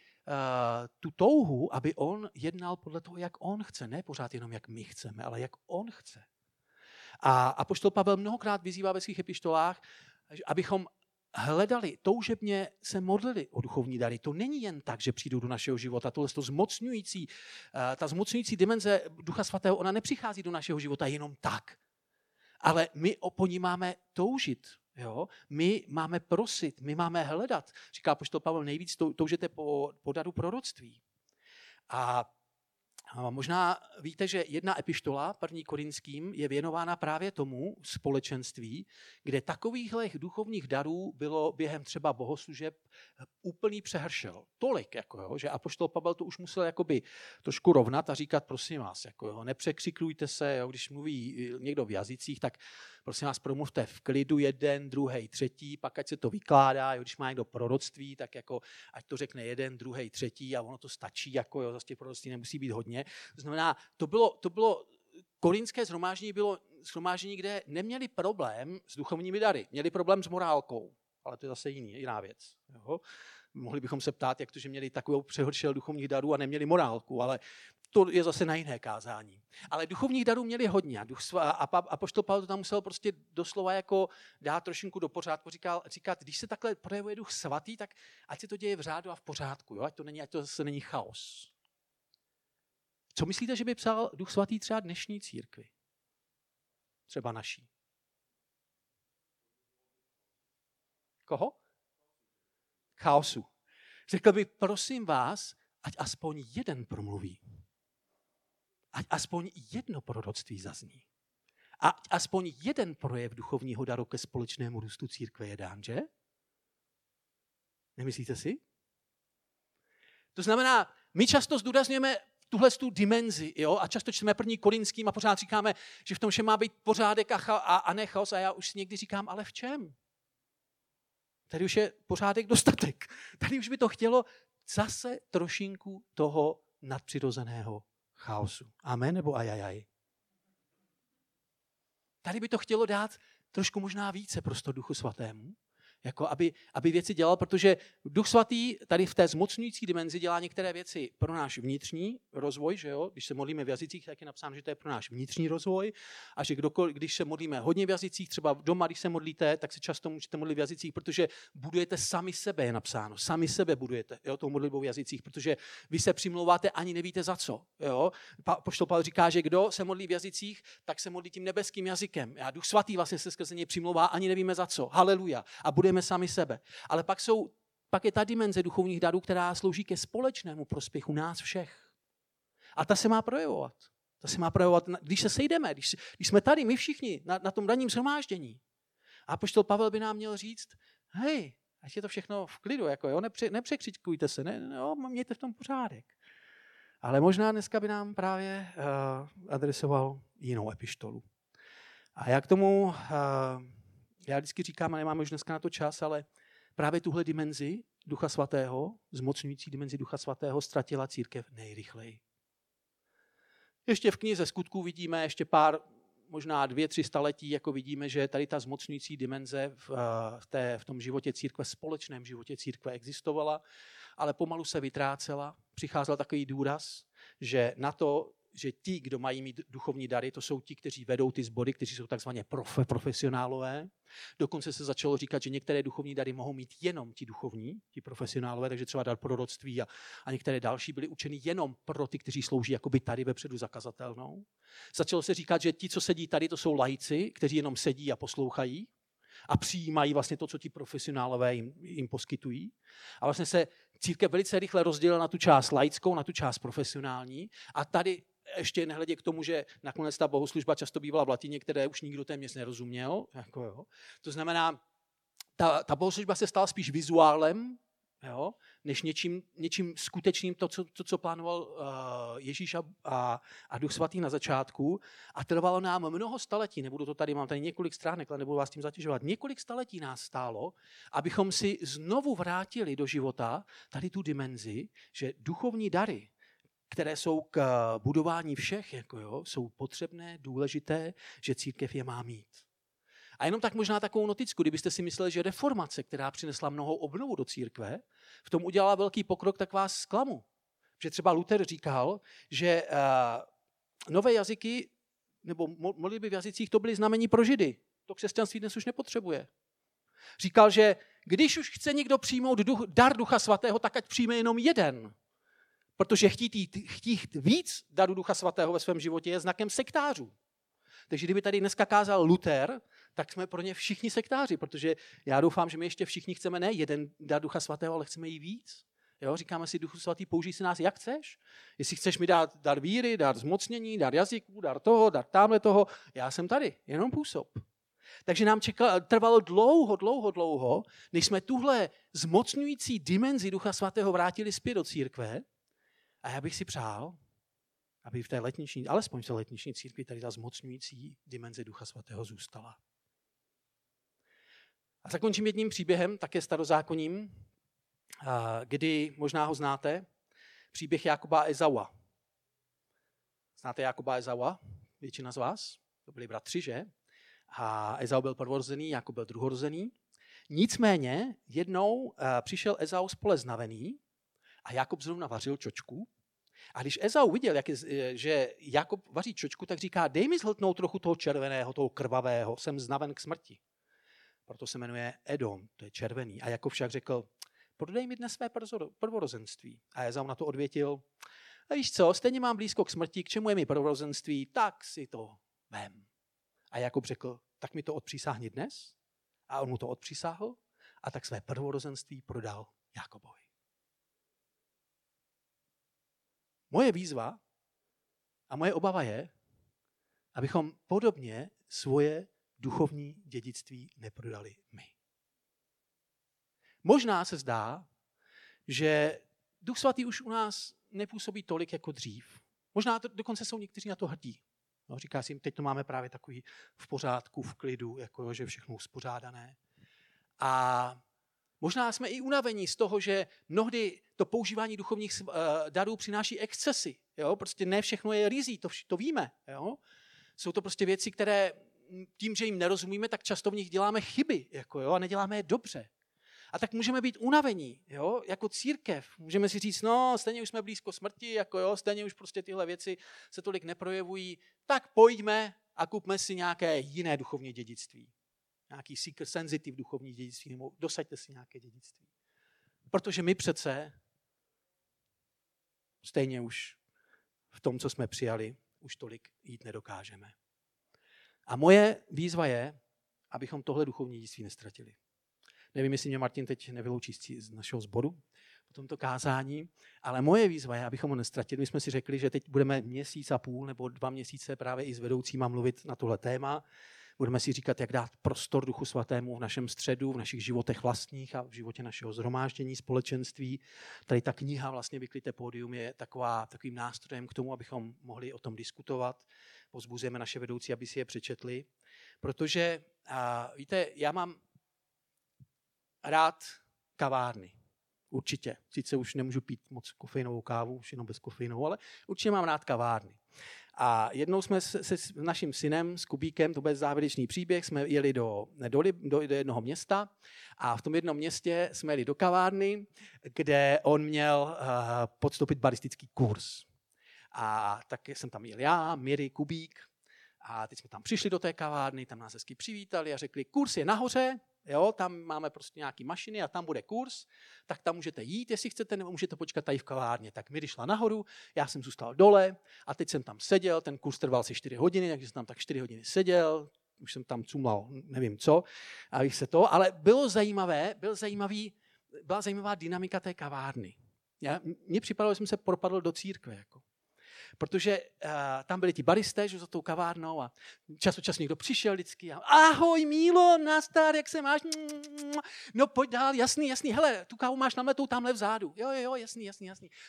tu touhu, aby on jednal podle toho, jak on chce. Ne pořád jenom, jak my chceme, ale jak on chce. A apoštol Pavel mnohokrát vyzývá ve svých epištolách, abychom hledali, toužebně se modlili o duchovní dary. To není jen tak, že přijdou do našeho života. Tohle ta zmocňující dimenze Ducha Svatého, ona nepřichází do našeho života jenom tak. Ale my po ní máme toužit. Jo? My máme prosit, my máme hledat. Říká apoštol Pavel, nejvíc toužete po daru proroctví. A možná víte, že jedna epištola, 1. Korinským, je věnována právě tomu společenství, kde takovýchhle duchovních darů bylo během třeba bohoslužeb úplný přehršel. Tolik, jako jo, že apoštol Pavel to už musel jakoby trošku rovnat a říkat, prosím vás, jako jo, nepřekřiklujte se, jo, když mluví někdo v jazycích, tak prosím vás, promluvte v klidu jeden, druhý, třetí, pak ať se to vykládá, jo, když má někdo proroctví, tak jako ať to řekne jeden, druhý, třetí a ono to stačí, jako jo, zase těch proroctví nemusí být hodně. To znamená, to bylo korinské shromáždění bylo shromáždění, kde neměli problém s duchovními dary, měli problém s morálkou, ale to je zase jiná věc. Jo? Mohli bychom se ptát, jak to, že měli takovou přehoršel duchovních darů a neměli morálku, ale to je zase na jiné kázání. Ale duchovních darů měli hodně a apoštol Pavel to tam musel prostě doslova jako dát trošinku do pořádku, říkat, když se takhle projevuje Duch Svatý, tak ať se to děje v řádu a v pořádku, jo? Ať to zase není chaos. Co myslíte, že by psal Duch Svatý třeba dnešní církvi? Třeba naší. Koho? Chaosu. Řekl by, prosím vás, ať aspoň jeden promluví. Ať aspoň jedno proroctví zazní. Ať aspoň jeden projev duchovního daru ke společnému růstu církve je dán, že? Nemyslíte si? To znamená, my často zdůrazňujeme tuhle tu dimenzi, jo, a často čteme 1. Korinským a pořád říkáme, že v tom všem má být pořádek a ne chaos, a já už si někdy říkám, ale v čem? Tady už je pořádek dostatek. Tady už by to chtělo zase trošinku toho nadpřirozeného chaosu. Amen nebo ajajaj? Tady by to chtělo dát trošku možná více prostor Duchu Svatému, Jako aby věci dělal, protože Duch Svatý tady v té zmocňující dimenzi dělá některé věci pro náš vnitřní rozvoj, že jo? Když se modlíme v jazycích, tak je napsáno, že to je pro náš vnitřní rozvoj a že když se modlíme hodně v jazycích, třeba doma, když se modlíte, tak se často můžete modlit v jazycích, protože budujete sami sebe, je napsáno, sami sebe budujete, jo, tou modlitbou v jazycích, protože vy se přimlouváte, ani nevíte za co, jo? Apoštol Pavel říká, že kdo se modlí v jazycích, tak se modlí tím nebeským jazykem. A Duch Svatý vlastně se skrze něj přimlouvá, ani nevíme za co. Haleluja. A budeme sami sebe. Ale pak je ta dimenze duchovních darů, která slouží ke společnému prospěchu nás všech. A ta se má projevovat. Když se sejdeme, když jsme tady, my všichni, na tom ranním shromáždění. A apoštol Pavel by nám měl říct, hej, ať je to všechno v klidu, jako jo, nepřekřičkujte se, ne, jo, mějte v tom pořádek. Ale možná dneska by nám právě adresoval jinou epištolu. A já k tomu, já vždycky říkám, a nemáme už dneska na to čas, ale právě tuhle dimenzi Ducha Svatého, zmocňující dimenzi Ducha Svatého, ztratila církev nejrychleji. Ještě v knize Skutků vidíme ještě pár, možná 2-3 staletí, jako vidíme, že tady ta zmocňující dimenze v tom životě církve, společném životě církve existovala, ale pomalu se vytrácela. Přicházel takový důraz, že na to, že ti, kdo mají mít duchovní dary, to jsou ti, kteří vedou ty sbory, kteří jsou takzvaně profesionálové. Dokonce se začalo říkat, že některé duchovní dary mohou mít jenom ti duchovní, ti profesionálové, takže třeba dar proroctví a některé další byly učeny jenom pro ty, kteří slouží jakoby tady vepředu za kazatelnou. Začalo se říkat, že ti, co sedí tady, to jsou laici, kteří jenom sedí a poslouchají a přijímají vlastně to, co ti profesionálové jim poskytují. A vlastně se církev velice rychle rozdělila na tu část laickou, na tu část profesionální a tady ještě nehledě k tomu, že nakonec ta bohoslužba často bývala v latině, které už nikdo téměř nerozuměl. Jako jo. To znamená, ta bohoslužba se stala spíš vizuálem, jo, než něčím skutečným, co plánoval Ježíš a Duch Svatý na začátku. A trvalo nám mnoho staletí, nebudu to tady, mám tady několik stránek, ale nebudu vás tím zatěžovat, několik staletí nás stálo, abychom si znovu vrátili do života tady tu dimenzi, že duchovní dary, které jsou k budování všech, jako jo, jsou potřebné, důležité, že církev je má mít. A jenom tak možná takovou noticku, kdybyste si mysleli, že reformace, která přinesla mnohou obnovu do církve, v tom udělala velký pokrok, tak vás zklamu. Že třeba Luther říkal, že nové jazyky, nebo modlitby v jazycích, to byly znamení pro Židy. To křesťanství dnes už nepotřebuje. Říkal, že když už chce někdo přijmout dar Ducha Svatého, tak ať přijme jenom jeden. Protože chtít víc daru Ducha Svatého ve svém životě je znakem sektářů. Takže kdyby tady dneska kázal Luther, tak jsme pro ně všichni sektáři, protože já doufám, že my ještě všichni chceme ne jeden dar Ducha Svatého, ale chceme jí víc. Jo? Říkáme si, Duchu Svatý, použij si nás jak chceš. Jestli chceš mi dát dar víry, dar zmocnění, dar jazyků, dar toho, dar tamhle toho, já jsem tady, jenom působ. Takže nám trvalo dlouho, než jsme tuhle zmocňující dimenzi Ducha Svatého vrátili zpět do církve. A já bych si přál, aby alespoň v té letniční církvi tady ta zmocňující dimenze Ducha Svatého zůstala. A zakončím jedním příběhem, také starozákonním, kdy možná ho znáte, příběh Jakuba a Ezaua. Znáte Jakuba a Ezaua? Většina z vás? To byli bratři, že? A Ezau byl prvorozený, Jakub byl druhorozený. Nicméně jednou přišel Ezau z pole znavený a Jakub zrovna vařil čočku. A když Ezau viděl, že Jakub vaří čočku, tak říká, dej mi zhltnout trochu toho červeného, toho krvavého, jsem znaven k smrti. Proto se jmenuje Edom, to je červený. A Jakub však řekl, prodej mi dnes své prvorozenství. A Ezau na to odvětil, a víš co, stejně mám blízko k smrti, k čemu je mi prvorozenství, tak si to vem. A Jakub řekl, tak mi to odpřísáhni dnes. A on mu to odpřísáhl a tak své prvorozenství prodal Jakubovi. Moje výzva a moje obava je, abychom podobně svoje duchovní dědictví neprodali my. Možná se zdá, že Duch Svatý už u nás nepůsobí tolik jako dřív. Možná dokonce jsou někteří na to hrdí. No, říká si jim, teď to máme právě takový v pořádku, v klidu, jako že všechno uspořádané. A možná jsme i unavení z toho, že mnohdy to používání duchovních darů přináší excesy. Jo? Prostě ne všechno je rizí, to víme. Jo? Jsou to prostě věci, které tím, že jim nerozumíme, tak často v nich děláme chyby jako jo? A neděláme je dobře. A tak můžeme být unavení, jo, jako církev. Můžeme si říct, no, stejně už jsme blízko smrti, jako jo, stejně už prostě tyhle věci se tolik neprojevují, tak pojďme a kupme si nějaké jiné duchovní dědictví. Nějaký sensitiv duchovní dědictví, nebo dosaďte si nějaké dědictví. Protože my přece stejně už v tom, co jsme přijali, už tolik jít nedokážeme. A moje výzva je, abychom tohle duchovní dědictví nestratili. Nevím, jestli mě Martin teď nevyloučí z našeho sboru po tomto kázání, ale moje výzva je, abychom ho nestratili. My jsme si řekli, že teď budeme měsíc a půl nebo 2 měsíce právě i s vedoucíma mluvit na tohle téma. Budeme si říkat, jak dát prostor Duchu Svatému v našem středu, v našich životech vlastních a v životě našeho shromáždění, společenství. Tady ta kniha vlastně Vyklité pódium je takovým nástrojem k tomu, abychom mohli o tom diskutovat. Pozbuzujeme naše vedoucí, aby si je přečetli. Protože, víte, já mám rád kavárny. Určitě. Sice už nemůžu pít moc kofeinovou kávu, už jenom bez kofeinu, ale určitě mám rád kavárny. A jednou jsme s naším synem, s Kubíkem, to byl závěrečný příběh, jsme jeli do jednoho města a v tom jednom městě jsme jeli do kavárny, kde on měl podstoupit baristický kurz. A tak jsem tam jel já, Miri, Kubík a teď jsme tam přišli do té kavárny, tam nás hezky přivítali a řekli, kurz je nahoře, jo, tam máme prostě nějaký mašiny a tam bude kurz, tak tam můžete jít, jestli chcete, nebo můžete počkat tady v kavárně. Tak Miri šla nahoru, já jsem zůstal dole a teď jsem tam seděl, ten kurz trval asi 4 hodiny, takže jsem tam tak 4 hodiny seděl, už jsem tam cumlal, nevím co, ale byla zajímavá dynamika té kavárny. Mně připadalo, že jsem se propadl do církve, jako. Protože tam byli ti baristé, že za tou kavárnou a čas od času někdo přišel vždycky a ahoj Mílo, nazdar, jak se máš? No pojď dál, jasný, hele, tu kávu máš namletou tamhle vzadu. Jo, jasný.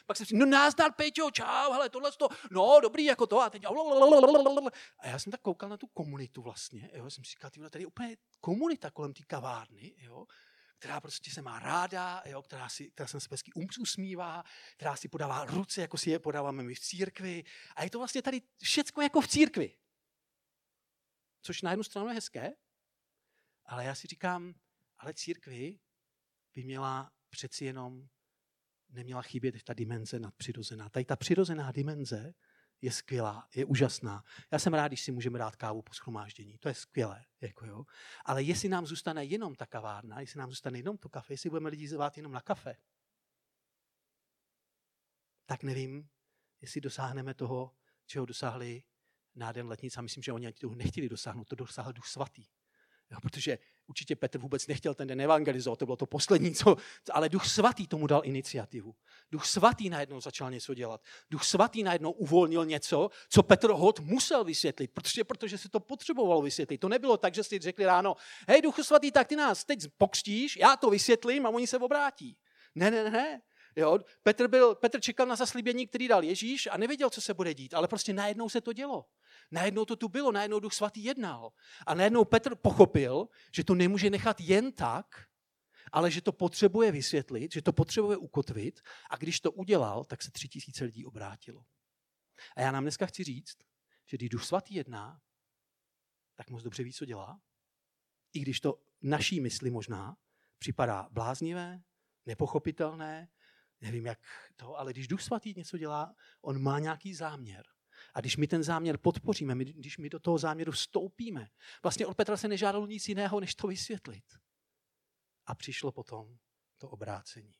Pak se no nazdar, Péťo, čau, hele, tohleto, no dobrý, jako to a teď a já jsem tak koukal na tu komunitu vlastně, jo, jsem si říkal, tady je úplně komunita kolem té kavárny, jo, která prostě se má ráda, jo, která se na sebe hezky usmívá, která si podává ruce, jako si je podáváme my v církvi. A je to vlastně tady všecko jako v církvi. Což na jednu stranu je hezké, ale já si říkám, ale církvi by měla přeci jenom, neměla chybět ta dimenze nadpřirozená. Tady ta přirozená dimenze je skvělá, je úžasná. Já jsem rád, když si můžeme dát kávu po shromáždění. To je skvělé. Jako jo. Ale jestli nám zůstane jenom ta kavárna, jestli nám zůstane jenom to kafe, jestli budeme lidi zvát jenom na kafe, tak nevím, jestli dosáhneme toho, čeho dosáhli na den letnic. A myslím, že oni toho nechtěli dosáhnout, to dosáhl Duch Svatý. Jo, protože určitě Petr vůbec nechtěl ten den evangelizovat, to bylo to poslední, ale Duch Svatý tomu dal iniciativu. Duch Svatý najednou začal něco dělat. Duch Svatý najednou uvolnil něco, co Petr Hod musel vysvětlit, protože se to potřebovalo vysvětlit. To nebylo tak, že si řekli ráno, hej Duchu Svatý, tak ty nás teď pokřtíš, já to vysvětlím a oni se obrátí. Ne. Jo, Petr čekal na zaslíbení, který dal Ježíš a nevěděl, co se bude dít, ale prostě najednou se to dělo. Najednou to tu bylo, najednou Duch Svatý jednal. A najednou Petr pochopil, že to nemůže nechat jen tak, ale že to potřebuje vysvětlit, že to potřebuje ukotvit a když to udělal, tak se 3000 lidí obrátilo. A já nám dneska chci říct, že když Duch Svatý jedná, tak moc dobře ví, co dělá. I když to naší mysli možná připadá bláznivé, nepochopitelné, nevím jak to, ale když Duch Svatý něco dělá, on má nějaký záměr. A když my ten záměr podpoříme, když my do toho záměru vstoupíme, vlastně od Petra se nežádalo nic jiného, než to vysvětlit. A přišlo potom to obrácení.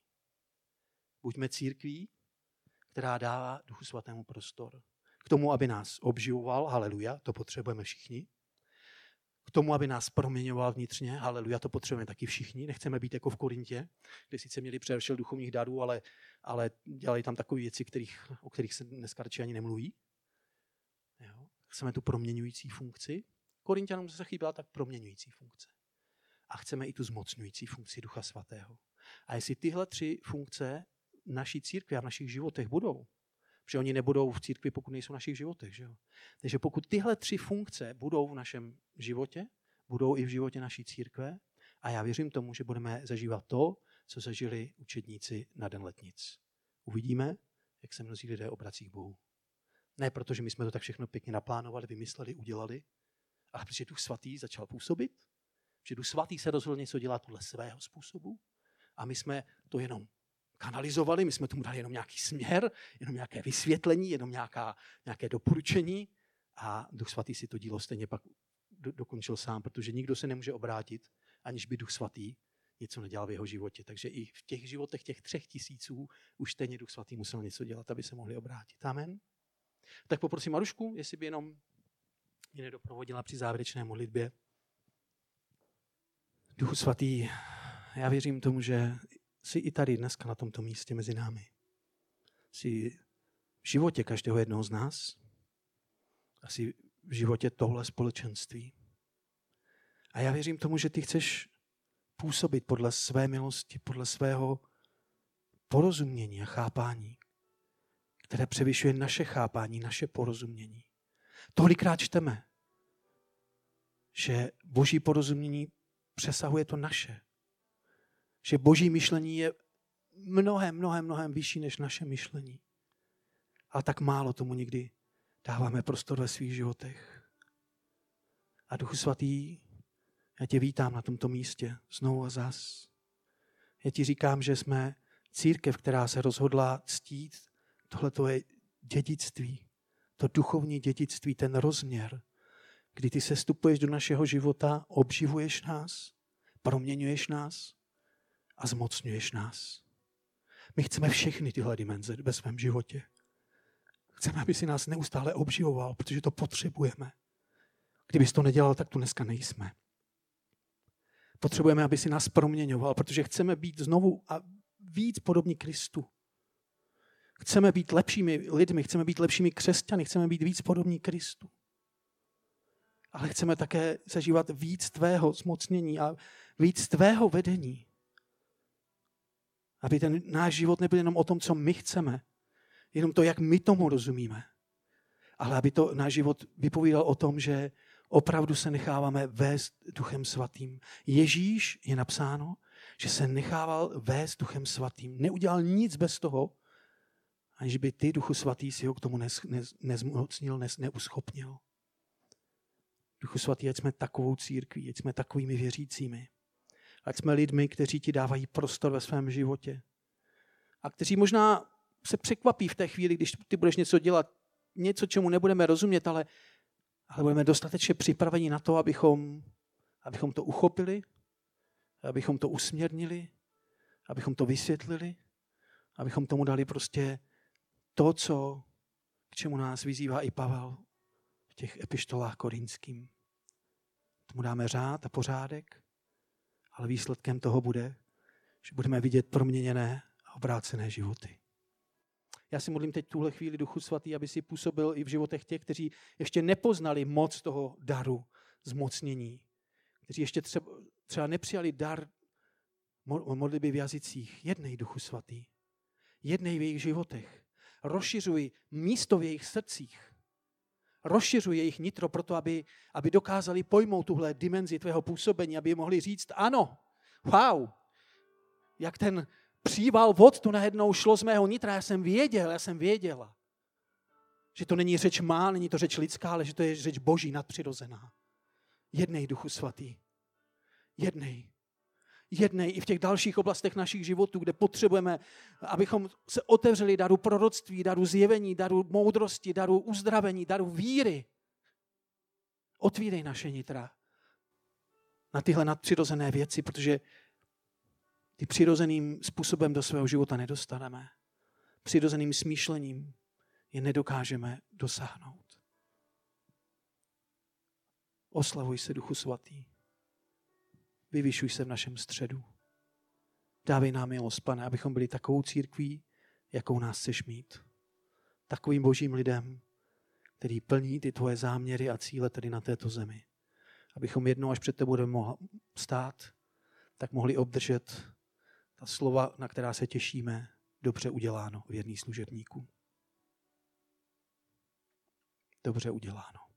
Buďme církví, která dává Duchu Svatému prostor. K tomu, aby nás obživoval, haleluja, to potřebujeme všichni. K tomu, aby nás proměňoval vnitřně, haleluja, to potřebujeme taky všichni. Nechceme být jako v Korintě, kde sice měli převršel duchovních darů, ale dělali tam takové věci, o kterých se dneska ani nemluví. Jo? Chceme tu proměňující funkci. Korinťanům se chyběla tak proměňující funkce. A chceme i tu zmocňující funkci Ducha Svatého. A jestli tyhle 3 funkce v naší církvi a v našich životech budou, protože oni nebudou v církvi, pokud nejsou v našich životech. Že jo? Takže pokud tyhle 3 funkce budou v našem životě, budou i v životě naší církve, a já věřím tomu, že budeme zažívat to, co zažili učedníci na den letnic. Uvidíme, jak se mnozí lidé obrací k Bohu. Ne protože my jsme to tak všechno pěkně naplánovali, vymysleli, udělali, ale protože Duch Svatý začal působit, že Duch Svatý se rozhodl něco dělat podle svého způsobu a my jsme to jenom kanalizovali, my jsme tomu dali jenom nějaký směr, jenom nějaké vysvětlení, jenom nějaké doporučení a Duch Svatý si to dílo stejně pak dokončil sám, protože nikdo se nemůže obrátit, aniž by Duch Svatý něco nedělal v jeho životě. Takže i v těch životech těch 3000 už stejně Duch Svatý musel něco dělat, aby se mohli obrátit. Amen. Tak poprosím Marušku, jestli by jenom mě nedoprovodila při závěrečné modlitbě. Duchu Svatý, já věřím tomu, že jsi i tady dneska na tomto místě mezi námi. Jsi v životě každého jednoho z nás a jsi v životě tohle společenství. A já věřím tomu, že ty chceš působit podle své milosti, podle svého porozumění a chápání, které převyšuje naše chápání, naše porozumění. Tolikrát čteme, že Boží porozumění přesahuje to naše. Že Boží myšlení je mnohem vyšší než naše myšlení. A tak málo tomu někdy dáváme prostor ve svých životech. A Duchu Svatý, já tě vítám na tomto místě znovu a zas. Já ti říkám, že jsme církev, která se rozhodla ctít tohleto je dědictví, to duchovní dědictví, ten rozměr, kdy ty sestupuješ do našeho života, obživuješ nás, proměňuješ nás a zmocňuješ nás. My chceme všechny tyhle dimenze ve svém životě. Chceme, aby si nás neustále obživoval, protože to potřebujeme. Kdybys to nedělal, tak tu dneska nejsme. Potřebujeme, aby si nás proměňoval, protože chceme být znovu a víc podobní Kristu. Chceme být lepšími lidmi, chceme být lepšími křesťany, chceme být víc podobní Kristu. Ale chceme také zažívat víc tvého zmocnění a víc tvého vedení. Aby ten náš život nebyl jenom o tom, co my chceme, jenom to, jak my tomu rozumíme. Ale aby to náš život vypovídal o tom, že opravdu se necháváme vést Duchem Svatým. Ježíš, je napsáno, že se nechával vést Duchem Svatým. Neudělal nic bez toho, aniž by ty, Duchu Svatý, si ho k tomu nezmocnil, neuschopnil. Duchu Svatý, ať jsme takovou církví, ať jsme takovými věřícími. Ať jsme lidmi, kteří ti dávají prostor ve svém životě. A kteří možná se překvapí v té chvíli, když ty budeš něco dělat, něco, čemu nebudeme rozumět, ale budeme dostatečně připraveni na to, abychom to uchopili, abychom to usměrnili, abychom to vysvětlili, abychom tomu dali prostě to, k čemu nás vyzývá i Pavel v těch epištolách korinským. Tomu dáme řád a pořádek, ale výsledkem toho bude, že budeme vidět proměněné a obrácené životy. Já si modlím teď tuhle chvíli, Duchu Svatý, aby si působil i v životech těch, kteří ještě nepoznali moc toho daru zmocnění, kteří ještě třeba nepřijali dar modlitby v jazycích. Jednej, Duchu Svatý, jednej v jejich životech. Rozšiřuj místo v jejich srdcích. Rozšiřuj jejich nitro proto, aby dokázali pojmout tuhle dimenzi tvého působení, aby mohli říct ano, wow, jak ten příval vod tu najednou šlo z mého nitra, já jsem věděla, že to není řeč má, není to řeč lidská, ale že to je řeč Boží nadpřirozená. Jednej, Duchu Svatý, jednej. Jednej i v těch dalších oblastech našich životů, kde potřebujeme, abychom se otevřeli daru proroctví, daru zjevení, daru moudrosti, daru uzdravení, daru víry. Otvírej naše nitra na tyhle nadpřirozené věci, protože ty přirozeným způsobem do svého života nedostaneme. Přirozeným smýšlením je nedokážeme dosáhnout. Oslavuj se, Duchu Svatý. Vyvyšuj se v našem středu. Dávej nám milost, Pane, abychom byli takovou církví, jakou nás chceš mít. Takovým Božím lidem, který plní ty tvoje záměry a cíle tady na této zemi. Abychom jednou, až před tebou budeme stát, tak mohli obdržet ta slova, na která se těšíme, dobře uděláno, věrný služebníku. Dobře uděláno.